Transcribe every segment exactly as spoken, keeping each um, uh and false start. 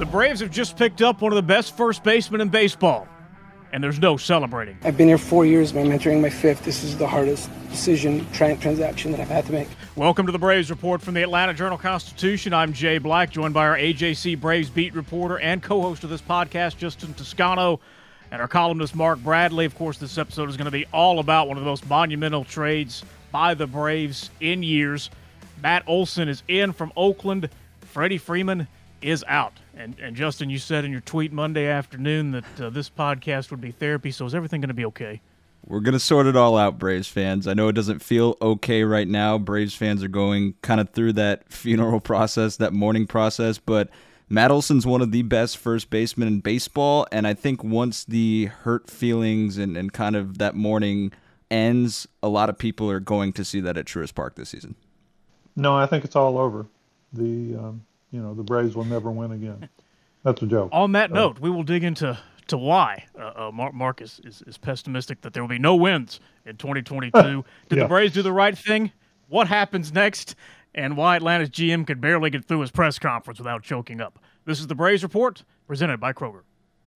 The Braves have just picked up one of the best first basemen in baseball, and there's no celebrating. I've been here four years, man. I'm entering my fifth. This is the hardest decision, transaction that I've had to make. Welcome to the Braves Report from the Atlanta Journal-Constitution. I'm Jay Black, joined by our A J C Braves beat reporter and co-host of this podcast, Justin Toscano, and our columnist, Mark Bradley. Of course, this episode is going to be all about one of the most monumental trades by the Braves in years. Matt Olson is in from Oakland. Freddie Freeman is out. And, and Justin, you said in your tweet Monday afternoon that uh, this podcast would be therapy, so is everything going to be okay? We're going to sort it all out, Braves fans. I know it doesn't feel okay right now. Braves fans are going kind of through that funeral process, that mourning process, but Matt Olson's one of the best first basemen in baseball, and I think once the hurt feelings and, and kind of that mourning ends, a lot of people are going to see that at Truist Park this season. No, I think it's all over. The um, you know the Braves will never win again. That's a joke. On that so. note, we will dig into to why uh, uh, Mark, Mark is, is, is pessimistic that there will be no wins in twenty twenty-two. Did yeah. the Braves do the right thing? What happens next? And why Atlanta's G M could barely get through his press conference without choking up. This is the Braves Report, presented by Kroger.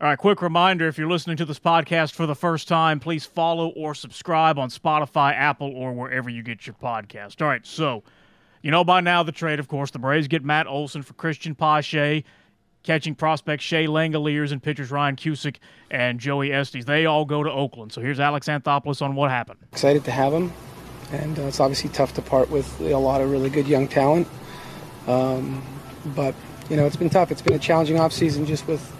All right, quick reminder, if you're listening to this podcast for the first time, please follow or subscribe on Spotify, Apple, or wherever you get your podcast. All right, so you know by now the trade, of course. The Braves get Matt Olson for Christian Pache, catching prospects Shea Langeliers and pitchers Ryan Cusick and Joey Estes. They all go to Oakland. So here's Alex Anthopoulos on what happened. Excited to have him, and uh, it's obviously tough to part with a lot of really good young talent. Um, but, you know, it's been tough. It's been a challenging offseason just with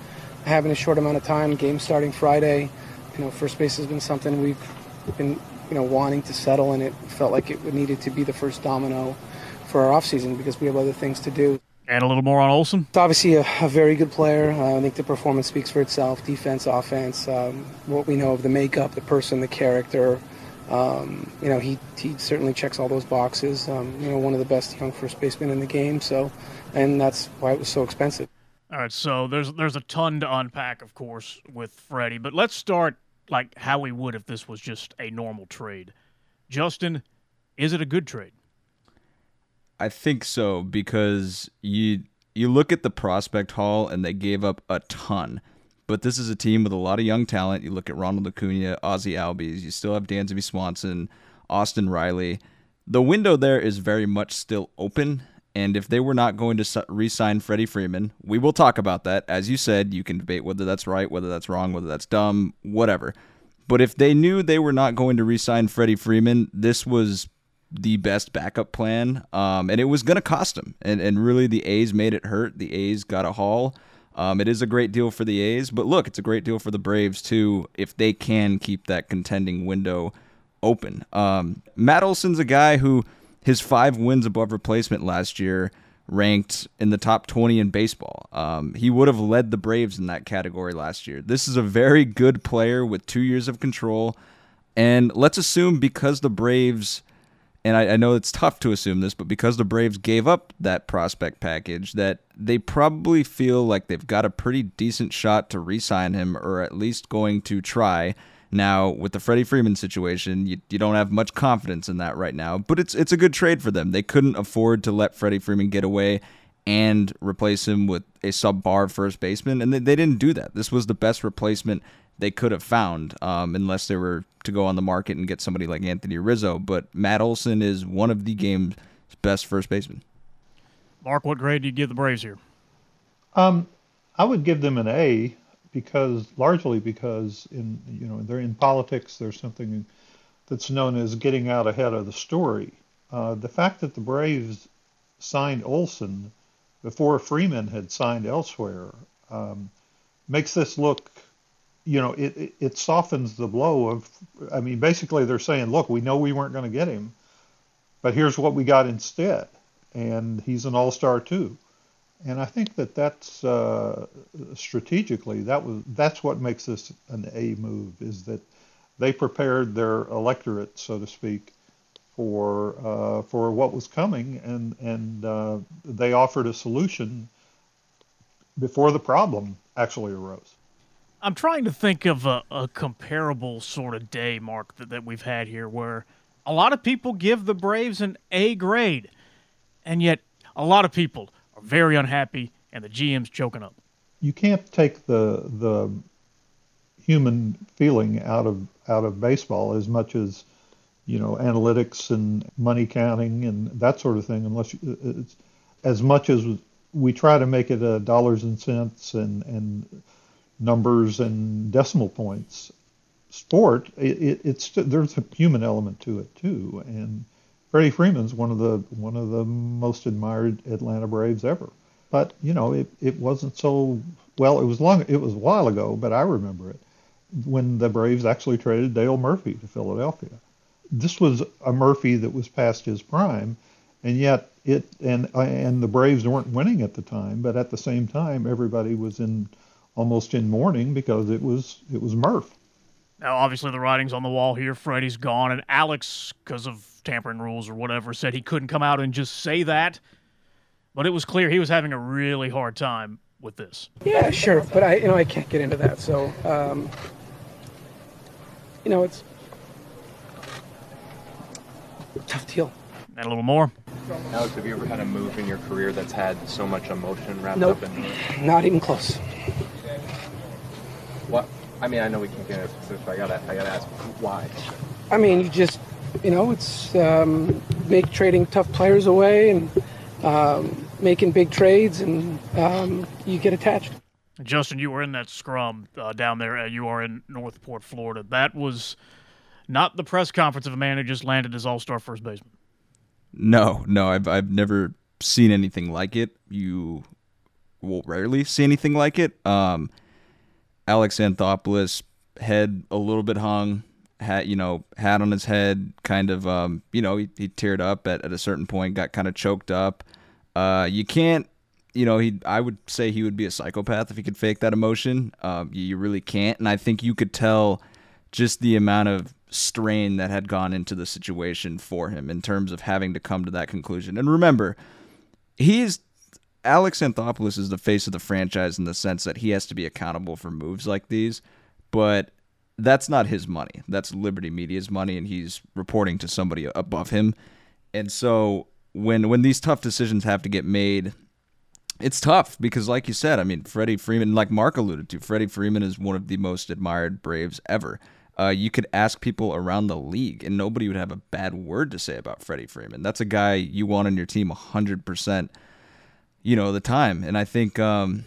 having a short amount of time, game starting Friday. You know, first base has been something we've been, you know, wanting to settle, and it felt like it needed to be the first domino for our offseason because we have other things to do. And a little more on Olson. It's obviously a, a very good player. Uh, I think the performance speaks for itself, defense, offense, um, what we know of the makeup, the person, the character. Um, you know, he, he certainly checks all those boxes. Um, you know, one of the best young first basemen in the game, so, and that's why it was so expensive. All right, so there's there's a ton to unpack, of course, with Freddie, but let's start like how we would if this was just a normal trade. Justin, is it a good trade? I think so, because you you look at the prospect haul and they gave up a ton, but this is a team with a lot of young talent. You look at Ronald Acuna, Ozzy Albies, you still have Dansby Swanson, Austin Riley. The window there is very much still open. And if they were not going to re-sign Freddie Freeman, we will talk about that. As you said, you can debate whether that's right, whether that's wrong, whether that's dumb, whatever. But if they knew they were not going to re-sign Freddie Freeman, this was the best backup plan. Um, and it was going to cost them. And, and really, the A's made it hurt. The A's got a haul. Um, it is a great deal for the A's. But look, it's a great deal for the Braves, too, if they can keep that contending window open. Um, Matt Olson's a guy who... his five wins above replacement last year ranked in the top twenty in baseball. Um, he would have led the Braves in that category last year. This is a very good player with two years of control. And let's assume because the Braves, and I, I know it's tough to assume this, but because the Braves gave up that prospect package, that they probably feel like they've got a pretty decent shot to re-sign him, or at least going to try. Now, with the Freddie Freeman situation, you, you don't have much confidence in that right now, but it's it's a good trade for them. They couldn't afford to let Freddie Freeman get away and replace him with a subpar first baseman, and they, they didn't do that. This was the best replacement they could have found, um, unless they were to go on the market and get somebody like Anthony Rizzo, but Matt Olson is one of the game's best first basemen. Mark, what grade do you give the Braves here? Um, I would give them an A. Because largely because in you know they're in politics, there's something that's known as getting out ahead of the story. Uh, the fact that the Braves signed Olson before Freeman had signed elsewhere um, makes this look, you know, it, it it softens the blow of. I mean, basically they're saying, look, we know we weren't going to get him, but here's what we got instead, and he's an all-star too. And I think that that's uh, strategically, that was that's what makes this an A move, is that they prepared their electorate, so to speak, for uh, for what was coming, and and uh, they offered a solution before the problem actually arose. I'm trying to think of a, a comparable sort of day, Mark, that, that we've had here, where a lot of people give the Braves an A grade, and yet a lot of people are very unhappy, and the G M's choking up. You can't take the the human feeling out of out of baseball as much as, you know, analytics and money counting and that sort of thing, unless you, it's, as much as we try to make it a dollars and cents and, and numbers and decimal points sport, it, it, it's there's a human element to it too. And Freddie Freeman's one of the one of the most admired Atlanta Braves ever. But you know, it, it wasn't so well. It was long. It was a while ago, but I remember it when the Braves actually traded Dale Murphy to Philadelphia. This was a Murphy that was past his prime, and yet it and and the Braves weren't winning at the time. But at the same time, everybody was in almost in mourning because it was it was Murph. Now, obviously, the writing's on the wall here. Freddie's gone, and Alex, because of tampering rules or whatever, said he couldn't come out and just say that. But it was clear he was having a really hard time with this. Yeah, sure, but I, you know, I can't get into that. So, um, you know, it's. Tough deal. And a little more. Alex, have you ever had a move in your career that's had so much emotion wrapped nope. up in it? Not even close. What? I mean, I know we can't get into specifics, but I gotta, I gotta ask, why? I mean, you just, you know, it's um, make trading tough players away and um, making big trades, and um, you get attached. Justin, you were in that scrum uh, down there. Uh, you are in Northport, Florida. That was. Not the press conference of a man who just landed his all-star first baseman. No, no, I've I've never seen anything like it. You will rarely see anything like it. Um, Alex Anthopoulos, head a little bit hung, hat you know hat on his head, kind of um, you know he, he teared up at, at a certain point, got kind of choked up. Uh, you can't, you know he I would say he would be a psychopath if he could fake that emotion. Um, you really can't, and I think you could tell just the amount of strain that had gone into the situation for him in terms of having to come to that conclusion. And remember, he is Alex Anthopoulos is the face of the franchise in the sense that he has to be accountable for moves like these, but that's not his money. That's Liberty Media's money, and he's reporting to somebody above him. And so when when these tough decisions have to get made, it's tough because, like you said, I mean, Freddie Freeman, like Mark alluded to, Freddie Freeman is one of the most admired Braves ever. Uh, you could ask people around the league, and nobody would have a bad word to say about Freddie Freeman. That's a guy you want on your team one hundred percent, you know, the time. And I think um,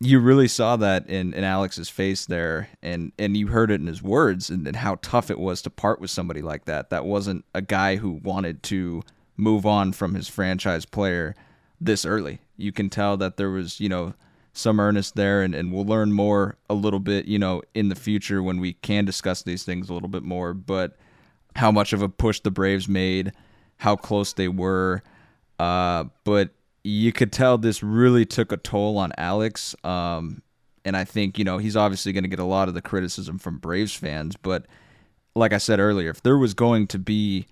you really saw that in, in Alex's face there, and, and you heard it in his words and, and how tough it was to part with somebody like that. That wasn't a guy who wanted to move on from his franchise player this early. You can tell that there was, you know, some earnest there, and, and we'll learn more a little bit, you know, in the future when we can discuss these things a little bit more, but how much of a push the Braves made, how close they were. Uh, but you could tell this really took a toll on Alex. Um, and I think, you know, he's obviously going to get a lot of the criticism from Braves fans, but like I said earlier, if there was going to be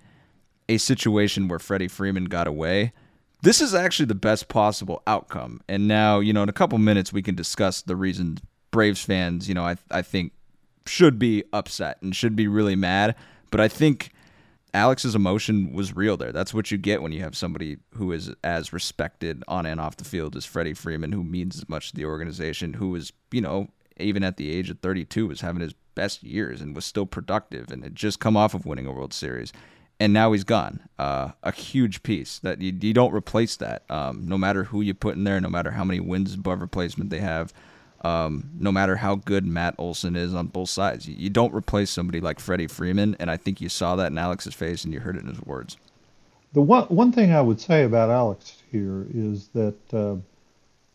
a situation where Freddie Freeman got away, this is actually the best possible outcome. And now, you know, in a couple minutes, we can discuss the reasons Braves fans, you know, I I think should be upset and should be really mad. But I think Alex's emotion was real there. That's what you get when you have somebody who is as respected on and off the field as Freddie Freeman, who means as much to the organization, who was, you know, even at the age of thirty-two, was having his best years and was still productive and had just come off of winning a World Series. And now he's gone. Uh, a huge piece that you, you don't replace that. Um, no matter who you put in there, no matter how many wins above replacement they have, um, no matter how good Matt Olson is on both sides, you, you don't replace somebody like Freddie Freeman. And I think you saw that in Alex's face, and you heard it in his words. The one one thing I would say about Alex here is that, uh,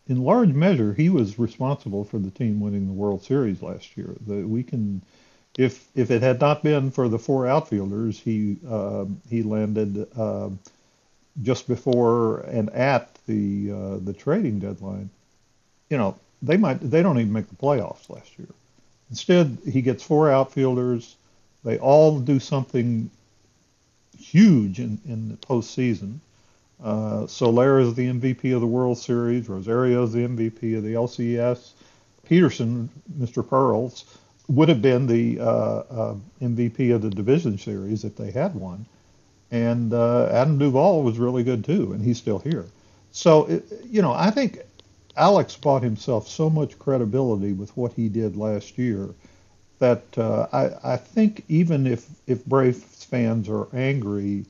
in large measure, he was responsible for the team winning the World Series last year. The, we can. If if it had not been for the four outfielders, he uh, he landed uh, just before and at the uh, the trading deadline, you know, they might they don't even make the playoffs last year. Instead, he gets four outfielders. They all do something huge in, in the postseason. Uh, Soler is the M V P of the World Series. Rosario is the M V P of the L C S. Peterson, Mister Pearls, would have been the uh, uh, M V P of the Division Series if they had one. And uh, Adam Duvall was really good, too, and he's still here. So, it, you know, I think Alex bought himself so much credibility with what he did last year that uh, I, I think even if, if Braves fans are angry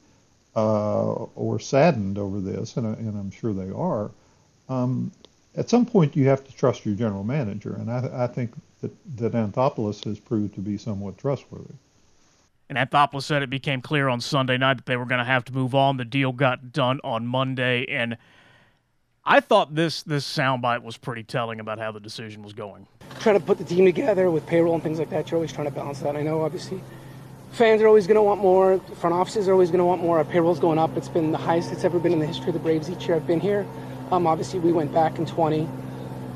uh, or saddened over this, and, I, and I'm sure they are, um, at some point you have to trust your general manager. And I, I think that, that Anthopoulos has proved to be somewhat trustworthy. And Anthopoulos said it became clear on Sunday night that they were going to have to move on. The deal got done on Monday, and I thought this this soundbite was pretty telling about how the decision was going. Trying to put the team together with payroll and things like that, you're always trying to balance that. I know, obviously, fans are always going to want more. Front offices are always going to want more. Our payroll's going up. It's been the highest it's ever been in the history of the Braves each year I've been here. Um, obviously, we went back in twenty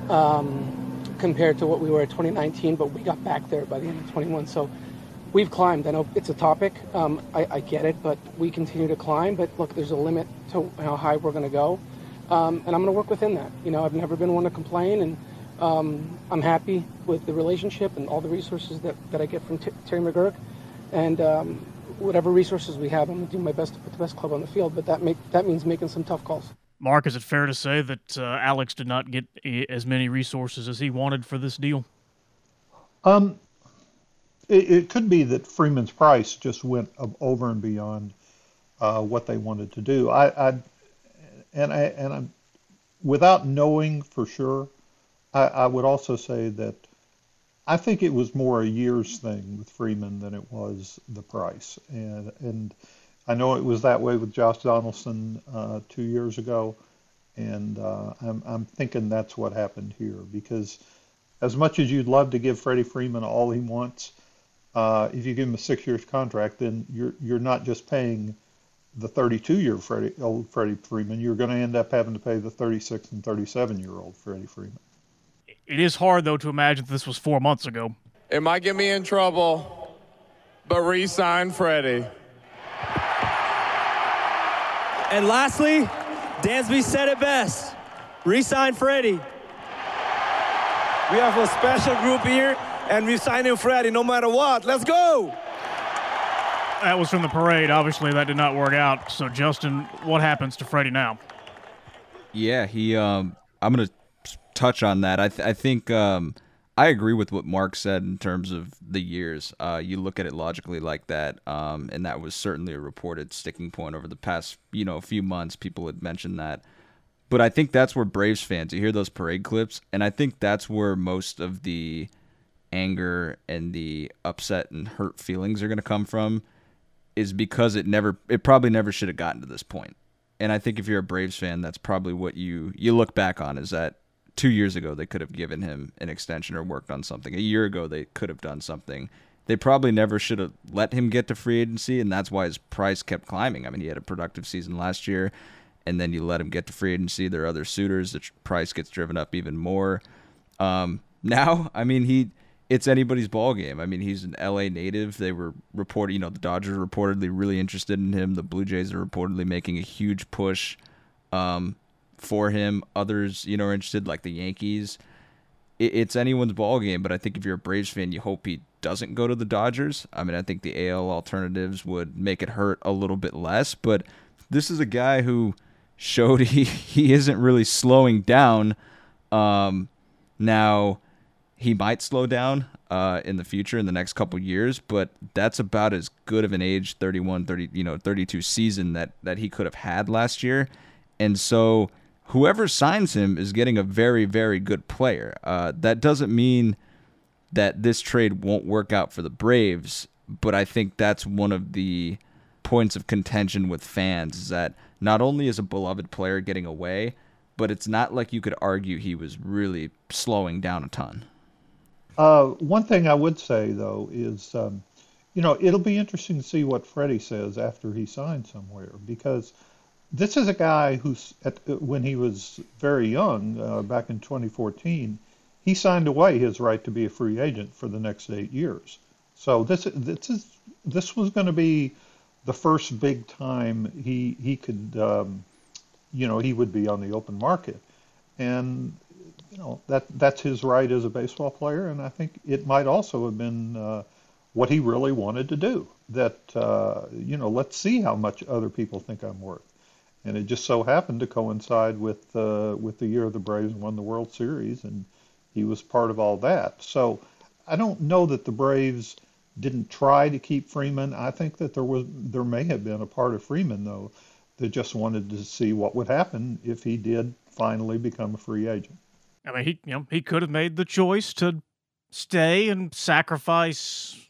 um, compared to what we were in twenty nineteen, but we got back there by the end of twenty-one, so... We've climbed. I know it's a topic. Um, I, I get it, but we continue to climb. But look, there's a limit to how high we're going to go, um, and I'm going to work within that. You know, I've never been one to complain, and um, I'm happy with the relationship and all the resources that, that I get from T- Terry McGuirk, and um, whatever resources we have, I'm going to do my best to put the best club on the field. But that make that means making some tough calls. Mark, is it fair to say that uh, Alex did not get as many resources as he wanted for this deal? Um. It, it could be that Freeman's price just went over and beyond uh, what they wanted to do. I, I and I and I'm without knowing for sure. I, I would also say that I think it was more a year's thing with Freeman than it was the price. And and I know it was that way with Josh Donaldson uh, two years ago, and uh, I'm I'm thinking that's what happened here, because as much as you'd love to give Freddie Freeman all he wants, Uh, if you give him a six-year contract, then you're you're not just paying the thirty-two-year Freddie, old Freddie Freeman. You're going to end up having to pay the thirty-six and thirty-seven-year-old Freddie Freeman. It is hard, though, to imagine this was four months ago. It might get me in trouble, but re-sign Freddie. And lastly, Dansby said it best: re-sign Freddie. We have a special group here. And we sign in Freddie no matter what. Let's go! That was from the parade. Obviously, that did not work out. So, Justin, what happens to Freddie now? Yeah, he. Um, I'm going to touch on that. I, th- I think um, I agree with what Mark said in terms of the years. Uh, you look at it logically like that, um, and that was certainly a reported sticking point over the past, you know, few months. People had mentioned that. But I think that's where Braves fans, you hear those parade clips, and I think that's where most of the anger and the upset and hurt feelings are going to come from, is because it never, it probably never should have gotten to this point. And I think if you're a Braves fan, that's probably what you, you look back on, is that two years ago they could have given him an extension or worked on something. A year ago they could have done something. They probably never should have let him get to free agency, and that's why his price kept climbing. I mean, he had a productive season last year, and then you let him get to free agency. There are other suitors. The price gets driven up even more. Um, now, I mean, he... it's anybody's ball game. I mean, he's an L A native. They were reporting, you know, the Dodgers are reportedly really interested in him. The Blue Jays are reportedly making a huge push um, for him. Others, you know, are interested, like the Yankees. It, it's anyone's ball game. But I think if you're a Braves fan, you hope he doesn't go to the Dodgers. I mean, I think the A L alternatives would make it hurt a little bit less. But this is a guy who showed he, he isn't really slowing down. Um, now... He might slow down uh, in the future, in the next couple years, but that's about as good of an age, thirty-one, thirty, you know, thirty-two season that that he could have had last year. And so whoever signs him is getting a very, very good player. Uh, that doesn't mean that this trade won't work out for the Braves, but I think that's one of the points of contention with fans, is that not only is a beloved player getting away, but it's not like you could argue he was really slowing down a ton. Uh, one thing I would say, though, is, um, you know, it'll be interesting to see what Freddie says after he signs somewhere, because this is a guy who's, at, when he was very young, uh, back in twenty fourteen, he signed away his right to be a free agent for the next eight years. So this this is this was going to be the first big time he he could, um, you know, he would be on the open market, and you know that that's his right as a baseball player. And I think it might also have been uh, what he really wanted to do. That uh, you know, let's see how much other people think I'm worth. And it just so happened to coincide with uh, with the year the Braves won the World Series, and he was part of all that. So I don't know that the Braves didn't try to keep Freeman. I think that there was there may have been a part of Freeman, though, that just wanted to see what would happen if he did finally become a free agent. I mean, he you know he could have made the choice to stay and sacrifice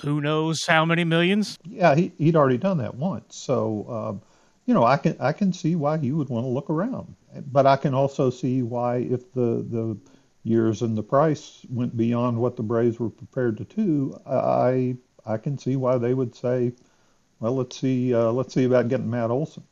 who knows how many millions. Yeah, he, he'd already done that once. So, um, you know, I can I can see why he would want to look around. But I can also see why if the the years and the price went beyond what the Braves were prepared to do, I I can see why they would say, well, let's see uh, let's see about getting Matt Olson.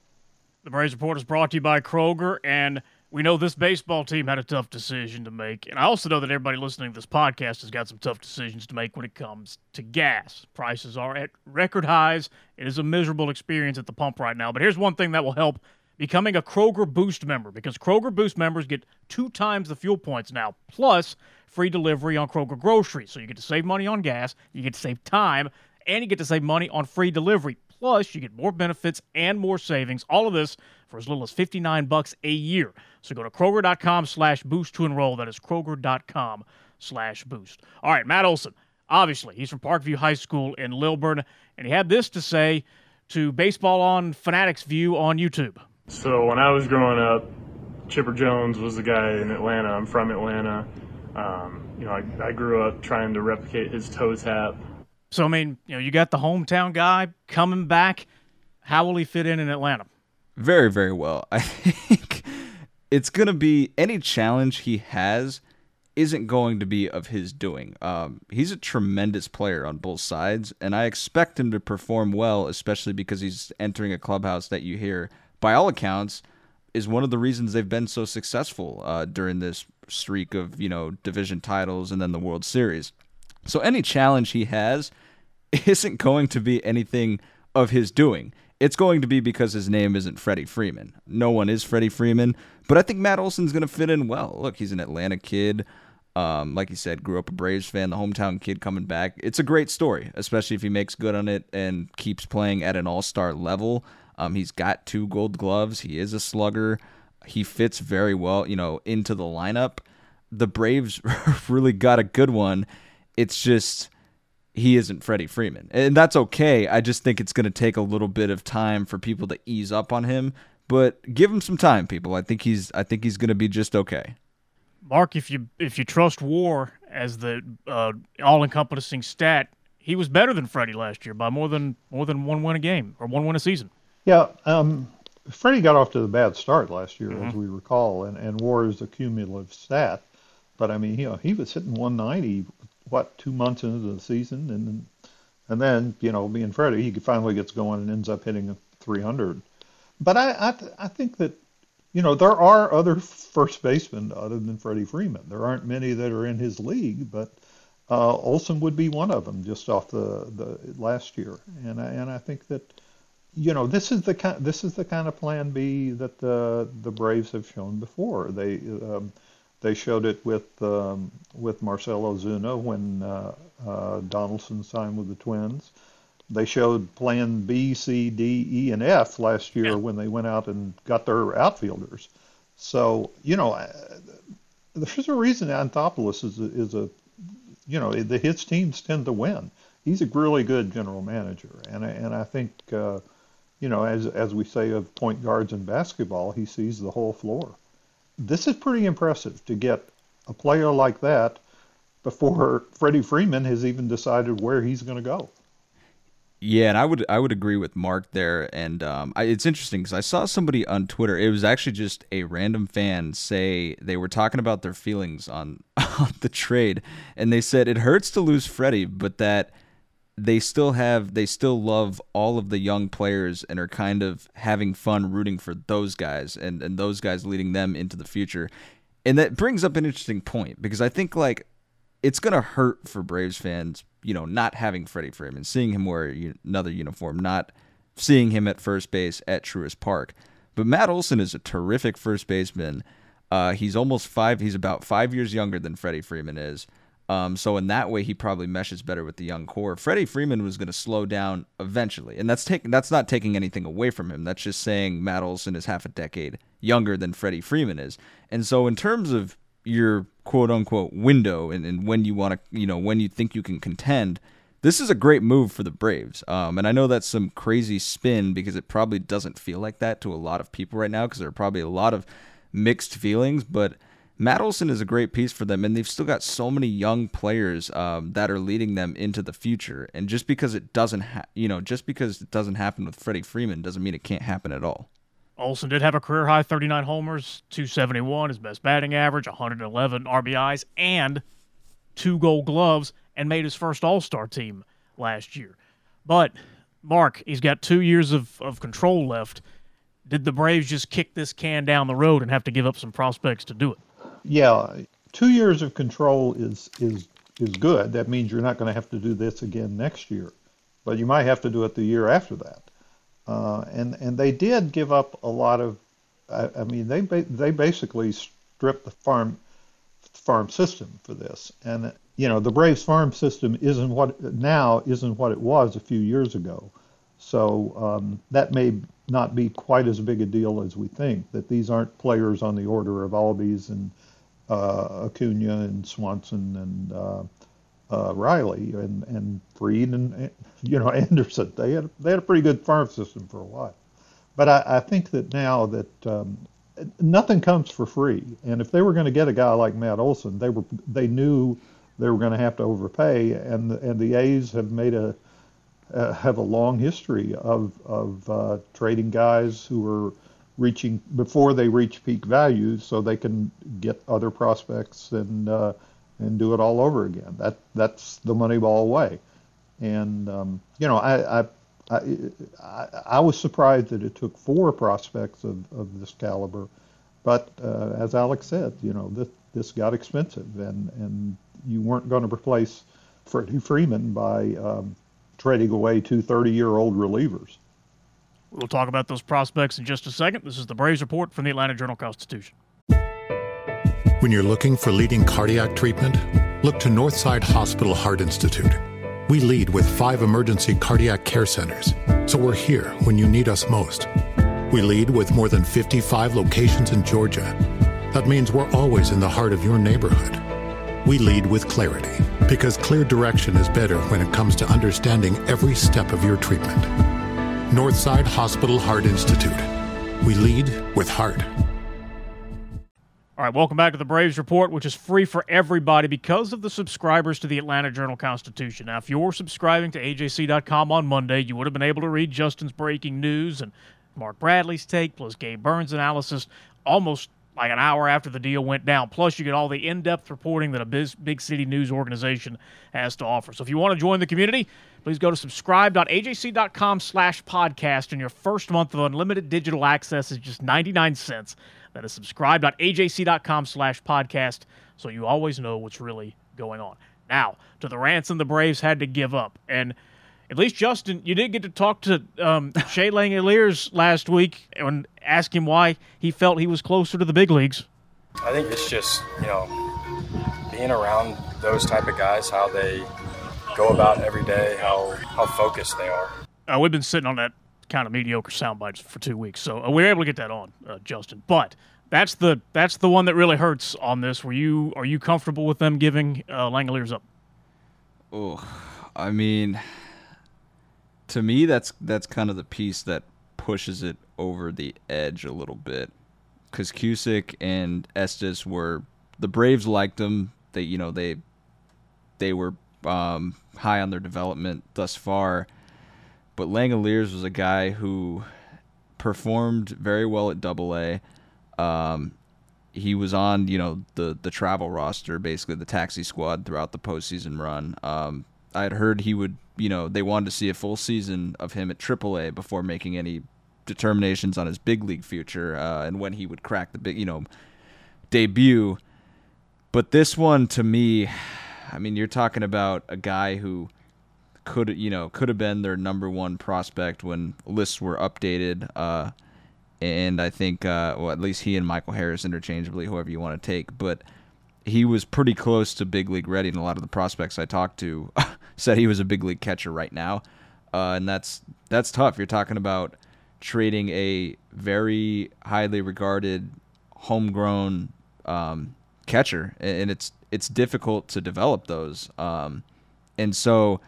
The Braves Report is brought to you by Kroger, and we know this baseball team had a tough decision to make, and I also know that everybody listening to this podcast has got some tough decisions to make when it comes to gas. Prices are at record highs. It is a miserable experience at the pump right now, but here's one thing that will help: becoming a Kroger Boost member, because Kroger Boost members get two times the fuel points now, plus free delivery on Kroger groceries. So you get to save money on gas, you get to save time, and you get to save money on free delivery. Plus, you get more benefits and more savings, all of this for as little as fifty-nine bucks a year. So go to Kroger.com slash boost to enroll. That is Kroger.com slash boost. All right, Matt Olson, obviously, he's from Parkview High School in Lilburn, and he had this to say to Baseball on Fanatics View on YouTube. So when I was growing up, Chipper Jones was the guy in Atlanta. I'm from Atlanta. Um, you know, I, I grew up trying to replicate his toe tap. So, I mean, you know, you got the hometown guy coming back. How will he fit in in Atlanta? Very, very well. I think it's going to be any challenge he has isn't going to be of his doing. Um, he's a tremendous player on both sides, and I expect him to perform well, especially because he's entering a clubhouse that you hear, by all accounts, is one of the reasons they've been so successful uh, during this streak of, you know, division titles and then the World Series. So any challenge he has isn't going to be anything of his doing. It's going to be because his name isn't Freddie Freeman. No one is Freddie Freeman, but I think Matt Olson's going to fit in well. Look, he's an Atlanta kid. Um, like you said, grew up a Braves fan, the hometown kid coming back. It's a great story, especially if he makes good on it and keeps playing at an all-star level. Um, he's got two gold gloves. He is a slugger. He fits very well, you know, into the lineup. The Braves really got a good one. It's just he isn't Freddie Freeman, and that's okay. I just think it's going to take a little bit of time for people to ease up on him, but give him some time, people. I think he's I think he's going to be just okay. Mark, if you if you trust WAR as the uh, all-encompassing stat, he was better than Freddie last year by more than more than one win a game or one win a season. Yeah, um, Freddie got off to the bad start last year, mm-hmm. as we recall, and, and WAR is a cumulative stat. But, I mean, you know, he was hitting one ninety, what, two months into the season? And, and then, you know, being Freddie, he finally gets going and ends up hitting three hundred. But I I, th- I think that, you know, there are other first basemen other than Freddie Freeman. There aren't many that are in his league, but uh, Olson would be one of them just off the, the last year. And I, and I think that, you know, this is the kind, this is the kind of plan B that the the Braves have shown before. They um, they showed it with um, with Marcell Ozuna when uh, uh, Donaldson signed with the Twins. They showed plan B, C, D, E, and F last year when they went out and got their outfielders. So you know, I, there's a reason Anthopoulos is a, is a you know the his teams tend to win. He's a really good general manager, and I, and I think. Uh, You know, as as we say of point guards in basketball, he sees the whole floor. This is pretty impressive to get a player like that before Freddie Freeman has even decided where he's going to go. Yeah, and I would I would agree with Mark there. And um, I, it's interesting because I saw somebody on Twitter. It was actually just a random fan say they were talking about their feelings on, on the trade, and they said it hurts to lose Freddie, but that they still have they still love all of the young players and are kind of having fun rooting for those guys and, and those guys leading them into the future. And that brings up an interesting point, because I think like it's going to hurt for Braves fans, you know, not having Freddie Freeman, seeing him wear another uniform, not seeing him at first base at Truist Park. But Matt Olson is a terrific first baseman. Uh, he's almost five. He's about five years younger than Freddie Freeman is. Um, so in that way, he probably meshes better with the young core. Freddie Freeman was going to slow down eventually, and that's taking that's not taking anything away from him. That's just saying Matt Olson is half a decade younger than Freddie Freeman is. And so in terms of your quote unquote window and, and when you want to, you know, when you think you can contend, this is a great move for the Braves. Um, and I know that's some crazy spin because it probably doesn't feel like that to a lot of people right now because there are probably a lot of mixed feelings, but Matt Olson is a great piece for them, and they've still got so many young players um, that are leading them into the future. And just because it doesn't, ha- you know, just because it doesn't happen with Freddie Freeman doesn't mean it can't happen at all. Olson did have a career high thirty-nine homers, two seventy-one, his best batting average, one eleven R B Is, and two Gold Gloves, and made his first All-Star team last year. But Mark, he's got two years of, of control left. Did the Braves just kick this can down the road and have to give up some prospects to do it? Yeah, two years of control is is is good. That means you're not going to have to do this again next year, but you might have to do it the year after that. Uh, and and they did give up a lot of. I, I mean, they they basically stripped the farm farm system for this. And you know, the Braves farm system isn't what now isn't what it was a few years ago. So um, that may not be quite as big a deal as we think, that these aren't players on the order of Albies and uh, Acuna and Swanson and uh, uh, Riley and, and Freed and, and, you know, Anderson. They had, they had a pretty good farm system for a while. But I, I think that now that um, nothing comes for free. And if they were going to get a guy like Matt Olson, they were they knew they were going to have to overpay. And, and the A's have made a Uh, have a long history of of uh, trading guys who are reaching before they reach peak value, so they can get other prospects and uh, and do it all over again. That that's the Moneyball way. And um, you know, I I, I I I was surprised that it took four prospects of, of this caliber, but uh, as Alex said, you know, this this got expensive, and and you weren't going to replace Freddie Freeman by um, trading away two thirty-year-old relievers. We'll talk about those prospects in just a second. This is the Braves Report from the Atlanta Journal-Constitution. When you're looking for leading cardiac treatment, look to Northside Hospital Heart Institute. We lead with five emergency cardiac care centers, so we're here when you need us most. We lead with more than fifty-five locations in Georgia. That means we're always in the heart of your neighborhood. We lead with clarity, because clear direction is better when it comes to understanding every step of your treatment. Northside Hospital Heart Institute. We lead with heart. All right, welcome back to the Braves Report, which is free for everybody because of the subscribers to the Atlanta Journal-Constitution. Now, if you're subscribing to A J C dot com on Monday, you would have been able to read Justin's breaking news and Mark Bradley's take, plus Gabe Burns' analysis, almost like an hour after the deal went down. Plus, you get all the in-depth reporting that a big city news organization has to offer. So if you want to join the community, please go to subscribe.A J C dot com slash podcast, and your first month of unlimited digital access is just ninety-nine cents. That is subscribe.A J C dot com slash podcast, so you always know what's really going on. Now, to the ransom the Braves had to give up. And at least, Justin, you did get to talk to um, Shea Langeliers last week and ask him why he felt he was closer to the big leagues. I think it's just, you know, being around those type of guys, how they go about every day, how, how focused they are. Uh, we've been sitting on that kind of mediocre sound bites for two weeks, so we were able to get that on, uh, Justin. But that's the that's the one that really hurts on this. Were you Are you comfortable with them giving uh, Langeliers up? Oh, I mean... To me, that's that's kind of the piece that pushes it over the edge a little bit, because Cusick and Estes were the Braves liked them. They you know they they were um, high on their development thus far, but Langeliers was a guy who performed very well at Double A. Um, he was on you know the the travel roster, basically the taxi squad throughout the postseason run. Um, I had heard he would you know, they wanted to see a full season of him at triple A before making any determinations on his big league future uh, and when he would crack the big, you know, debut. But this one, to me, I mean, you're talking about a guy who could, you know, could have been their number one prospect when lists were updated. Uh, and I think, uh, well, at least he and Michael Harris interchangeably, whoever you want to take. But he was pretty close to big league ready, and a lot of the prospects I talked to said he was a big league catcher right now. Uh, and that's that's tough. You're talking about trading a very highly regarded homegrown um, catcher, and it's it's difficult to develop those. Um, and so,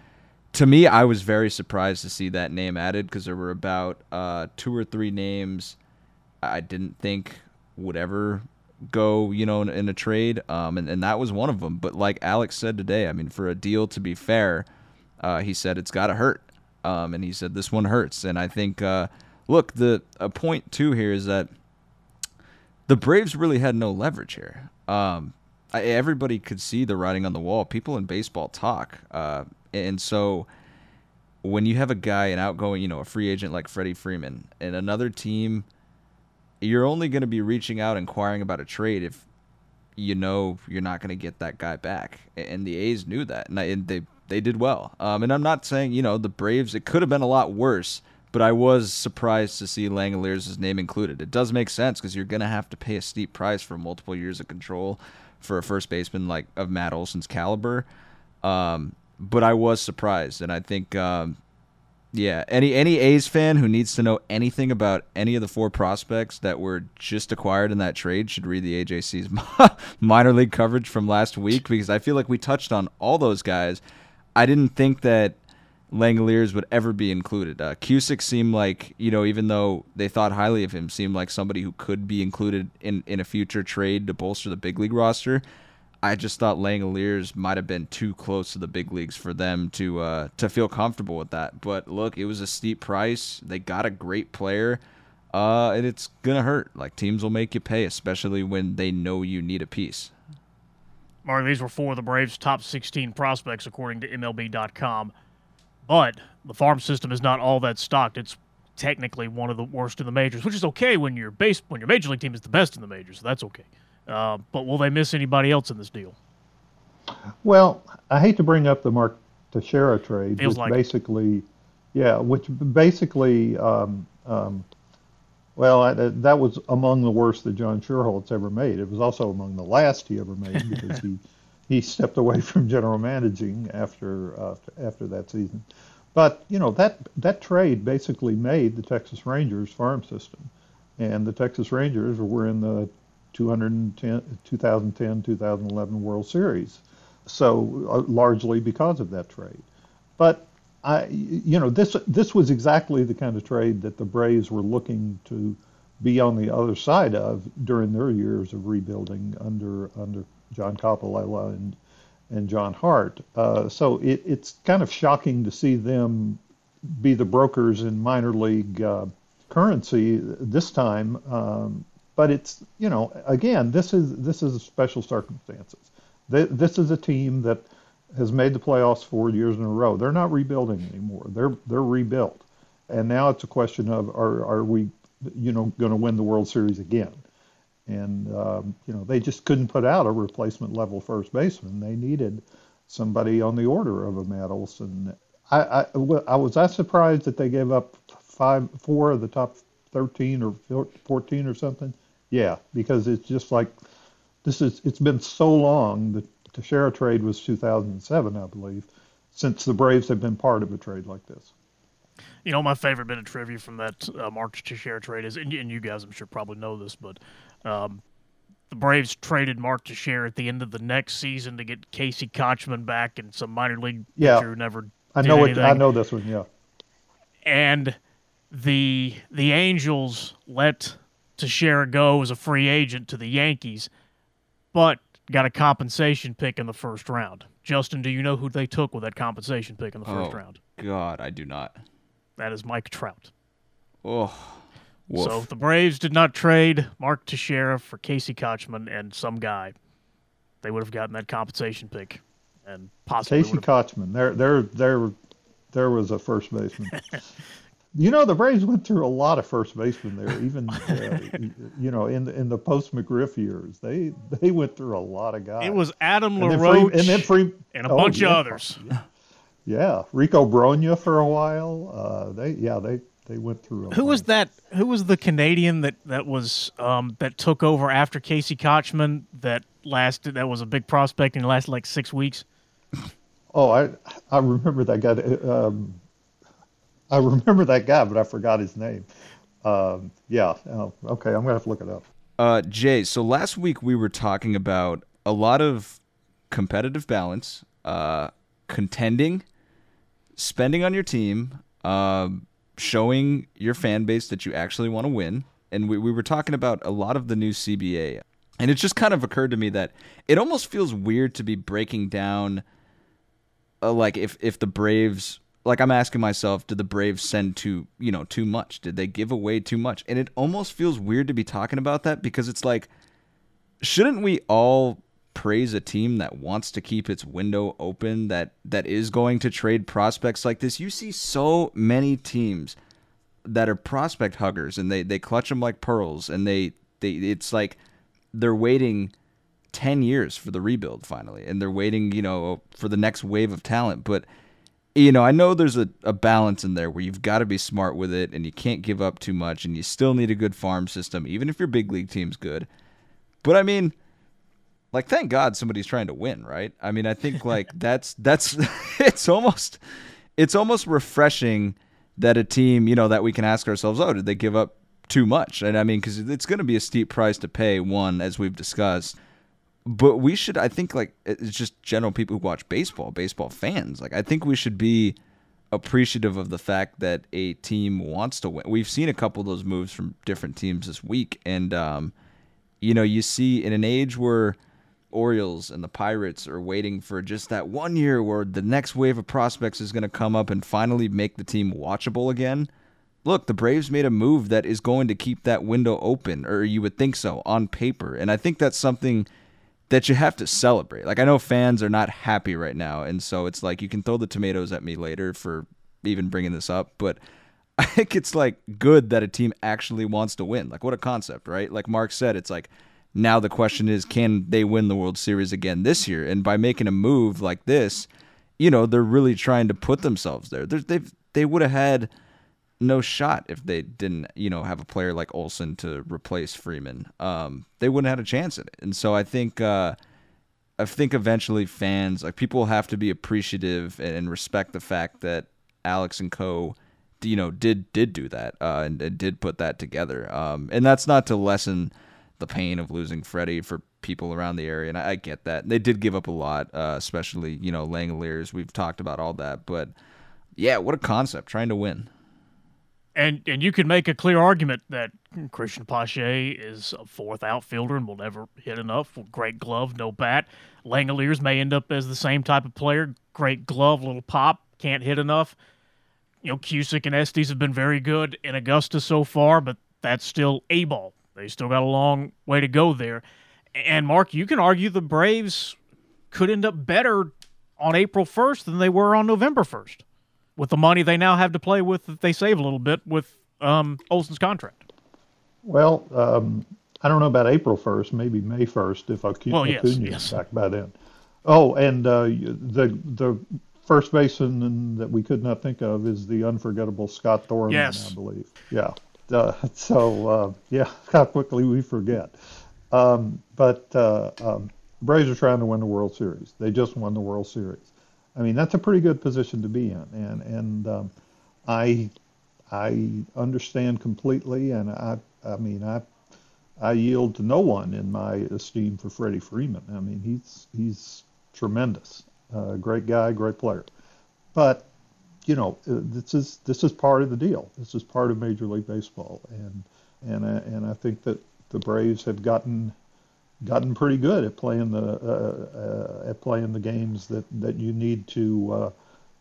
to me, I was very surprised to see that name added, because there were about uh, two or three names I didn't think would ever go, you know, in, in a trade, um, and, and that was one of them. But like Alex said today, I mean, for a deal to be fair, uh, he said it's got to hurt, um, and he said this one hurts. And I think, uh, look, the a point too here is that the Braves really had no leverage here. Um, I, everybody could see the writing on the wall. People in baseball talk, uh, and so when you have a guy, an outgoing, you know, a free agent like Freddie Freeman, and another team, you're only going to be reaching out, inquiring about a trade if you know you're not going to get that guy back. And the A's knew that, and, I, and they they did well. Um, and I'm not saying, you know, the Braves, it could have been a lot worse, but I was surprised to see Langeliers' name included. It does make sense, because you're going to have to pay a steep price for multiple years of control for a first baseman like of Matt Olson's caliber. Um, but I was surprised, and I think... Um, Yeah, any any A's fan who needs to know anything about any of the four prospects that were just acquired in that trade should read the A J C's minor league coverage from last week, because I feel like we touched on all those guys. I didn't think that Langeliers would ever be included. Uh, Cusick seemed like, you know, even though they thought highly of him, seemed like somebody who could be included in, in a future trade to bolster the big league roster. I just thought Langeliers might have been too close to the big leagues for them to uh, to feel comfortable with that. But look, it was a steep price. They got a great player, uh, and it's gonna hurt. Like, teams will make you pay, especially when they know you need a piece. Mark, these were four of the Braves' top sixteen prospects, according to M L B dot com. But the farm system is not all that stocked. It's technically one of the worst in the majors, which is okay when your base when your major league team is the best in the majors. So that's okay. Uh, but will they miss anybody else in this deal? Well, I hate to bring up the Mark Teixeira trade, Feels which like basically, it. yeah, which basically, um, um, well, I, that was among the worst that John Sherholtz ever made. It was also among the last he ever made, because he he stepped away from general managing after uh, after that season. But you know, that that trade basically made the Texas Rangers farm system, and the Texas Rangers were in the two thousand ten, two thousand eleven World Series, so uh, largely because of that trade. But I, you know, this this was exactly the kind of trade that the Braves were looking to be on the other side of during their years of rebuilding under under John Coppola and and John Hart. Uh, so it, it's kind of shocking to see them be the brokers in minor league uh, currency this time. Um, But it's, you know, again, this is this is special circumstances. This is a team that has made the playoffs four years in a row. They're not rebuilding anymore. They're they're rebuilt, and now it's a question of are are we, you know, going to win the World Series again? And um, you know, they just couldn't put out a replacement level first baseman. They needed somebody on the order of a Matt Olson. I I, I was I surprised that they gave up five four of the top thirteen or fourteen or something. Yeah, because it's just like this is it's been so long. The Teixeira trade was two thousand seven, I believe, since the Braves have been part of a trade like this. You know, my favorite bit of trivia from that uh, Mark Teixeira trade is, and, and you guys I'm sure probably know this, but um, the Braves traded Mark Teixeira at the end of the next season to get Casey Kotchman back and some minor league yeah. pitcher who never I know it, I know this one, yeah. And the the Angels let Teixeira go as a free agent to the Yankees, but got a compensation pick in the first round. Justin, do you know who they took with that compensation pick in the first oh, round? God, I do not. That is Mike Trout. Oh, woof. So the Braves did not trade Mark Teixeira for Casey Kotchman and some guy. They would have gotten that compensation pick, and possibly Casey Kotchman. They're they're they're There was a first baseman. You know, the Braves went through a lot of first basemen there, even, uh, you know, in the, in the post-McGriff years. They they went through a lot of guys. It was Adam LaRoche and, then Freeman, and, then and a oh, bunch yeah. of others. Yeah. yeah, Rico Bronya for a while. Uh, they Yeah, they, they went through a Who lot. was that? Who was the Canadian that, that, was, um, that took over after Casey Kotchman that lasted? That was a big prospect and lasted like six weeks? Oh, I, I remember that guy. Um, I remember that guy, but I forgot his name. Um, yeah, oh, okay, I'm going to have to look it up. Uh, Jay, so last week we were talking about a lot of competitive balance, uh, contending, spending on your team, uh, showing your fan base that you actually want to win. And we, we were talking about a lot of the new C B A. And it just kind of occurred to me that it almost feels weird to be breaking down, uh, like, if, if the Braves... Like, I'm asking myself, did the Braves send too, you know, too much? Did they give away too much? And it almost feels weird to be talking about that because it's like, shouldn't we all praise a team that wants to keep its window open, that that is going to trade prospects like this? You see so many teams that are prospect huggers, and they, they clutch them like pearls, and they, they it's like they're waiting ten years for the rebuild finally, and they're waiting, you know, for the next wave of talent. But... You know, I know there's a, a balance in there where you've got to be smart with it and you can't give up too much and you still need a good farm system, even if your big league team's good. But, I mean, like, thank God somebody's trying to win, right? I mean, I think, like, that's – that's it's almost it's almost refreshing that a team, you know, that we can ask ourselves, oh, did they give up too much? And, I mean, because it's going to be a steep price to pay, one, as we've discussed. But we should, I think, like, it's just general people who watch baseball, baseball fans. Like, I think we should be appreciative of the fact that a team wants to win. We've seen a couple of those moves from different teams this week. And, um, you know, you see in an age where Orioles and the Pirates are waiting for just that one year where the next wave of prospects is going to come up and finally make the team watchable again. Look, the Braves made a move that is going to keep that window open, or you would think so, on paper. And I think that's something... that you have to celebrate. Like, I know fans are not happy right now, and so it's like you can throw the tomatoes at me later for even bringing this up, but I think it's, like, good that a team actually wants to win. Like, what a concept, right? Like Mark said, it's like, now the question is, can they win the World Series again this year? And by making a move like this, you know, they're really trying to put themselves there. They've, they would have had no shot if they didn't, you know, have a player like Olson to replace Freeman. Um, they wouldn't have had a chance at it. And so I think uh, I think eventually fans, like, people have to be appreciative and respect the fact that Alex and co, you know, did did do that uh, and, and did put that together. Um, and that's not to lessen the pain of losing Freddie for people around the area. And I, I get that. They did give up a lot, uh, especially, you know, Langeliers. We've talked about all that. But, yeah, what a concept, trying to win. And and you can make a clear argument that Christian Pache is a fourth outfielder and will never hit enough. Great glove, no bat. Langeliers may end up as the same type of player. Great glove, little pop, can't hit enough. You know, Cusick and Estes have been very good in Augusta so far, but that's still A-ball. They still got a long way to go there. And, Mark, you can argue the Braves could end up better on April first than they were on November first. With the money they now have to play with, that they save a little bit with um, Olson's contract. Well, um, I don't know about April first, maybe May first, if Acuna well, yes, is yes. back by then. Oh, and uh, the the first baseman that we could not think of is the unforgettable Scott Thorman, yes. I believe. Yeah. Uh, so, uh, yeah, how quickly we forget. Um, but uh, um, Braves are trying to win the World Series. They just won the World Series. I mean, that's a pretty good position to be in, and and um, I I understand completely, and I I mean I I yield to no one in my esteem for Freddie Freeman. I mean, he's he's tremendous, uh, great guy, great player, but you know this is this is part of the deal. This is part of Major League Baseball, and and I, and I think that the Braves have gotten. gotten pretty good at playing the uh, uh, at playing the games that, that you need to uh,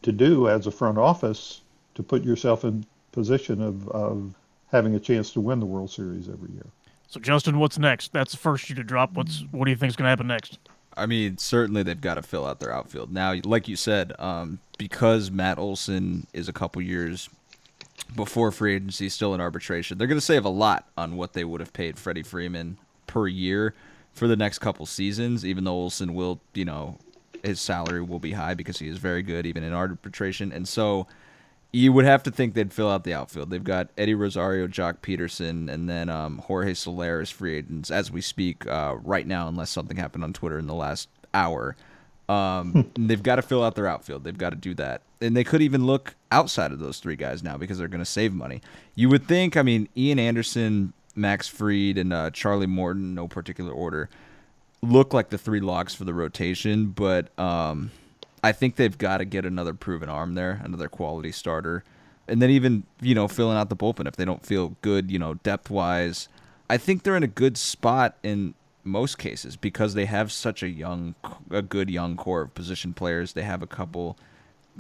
to do as a front office to put yourself in position of, of having a chance to win the World Series every year. So, Justin, what's next? That's the first you to drop. What's what do you think is going to happen next? I mean, certainly they've got to fill out their outfield. Now, like you said, um, because Matt Olson is a couple years before free agency, still in arbitration, they're going to save a lot on what they would have paid Freddie Freeman per year for the next couple seasons, even though Olson will, you know, his salary will be high because he is very good, even in arbitration. And so you would have to think they'd fill out the outfield. They've got Eddie Rosario, Jock Peterson, and then um, Jorge Soler is free agents as we speak uh, right now, unless something happened on Twitter in the last hour. Um, they've got to fill out their outfield. They've got to do that. And they could even look outside of those three guys now because they're going to save money. You would think, I mean, Ian Anderson, Max Fried, and uh, Charlie Morton, no particular order, look like the three locks for the rotation, but um, I think they've got to get another proven arm there, another quality starter, and then even, you know, filling out the bullpen if they don't feel good, you know, depth-wise. I think they're in a good spot in most cases because they have such a young, a good young core of position players. They have a couple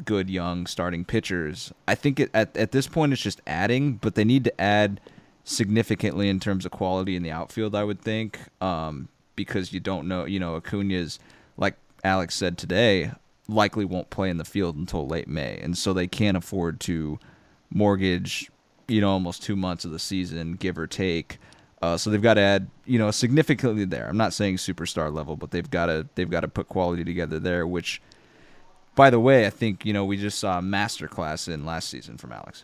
good young starting pitchers. I think it, at at this point it's just adding, but they need to add significantly in terms of quality in the outfield, I would think, um, because you don't know, you know, Acuna's, like Alex said today, likely won't play in the field until late May. And so they can't afford to mortgage, you know, almost two months of the season, give or take. Uh, so they've got to add, you know, significantly there. I'm not saying superstar level, but they've got to they've got to put quality together there, which, by the way, I think, you know, we just saw a masterclass in last season from Alex.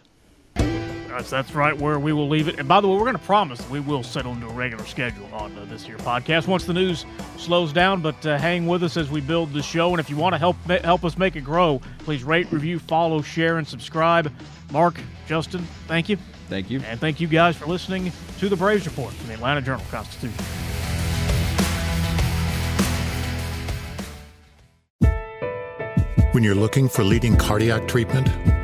Yes, that's right, where we will leave it. And by the way, we're going to promise we will settle into a regular schedule on uh, this here podcast once the news slows down, but uh, hang with us as we build the show. And if you want to help help us make it grow, please rate, review, follow, share, and subscribe. Mark, Justin, thank you. Thank you. And thank you guys for listening to the Braves Report from the Atlanta Journal-Constitution. When you're looking for leading cardiac treatment,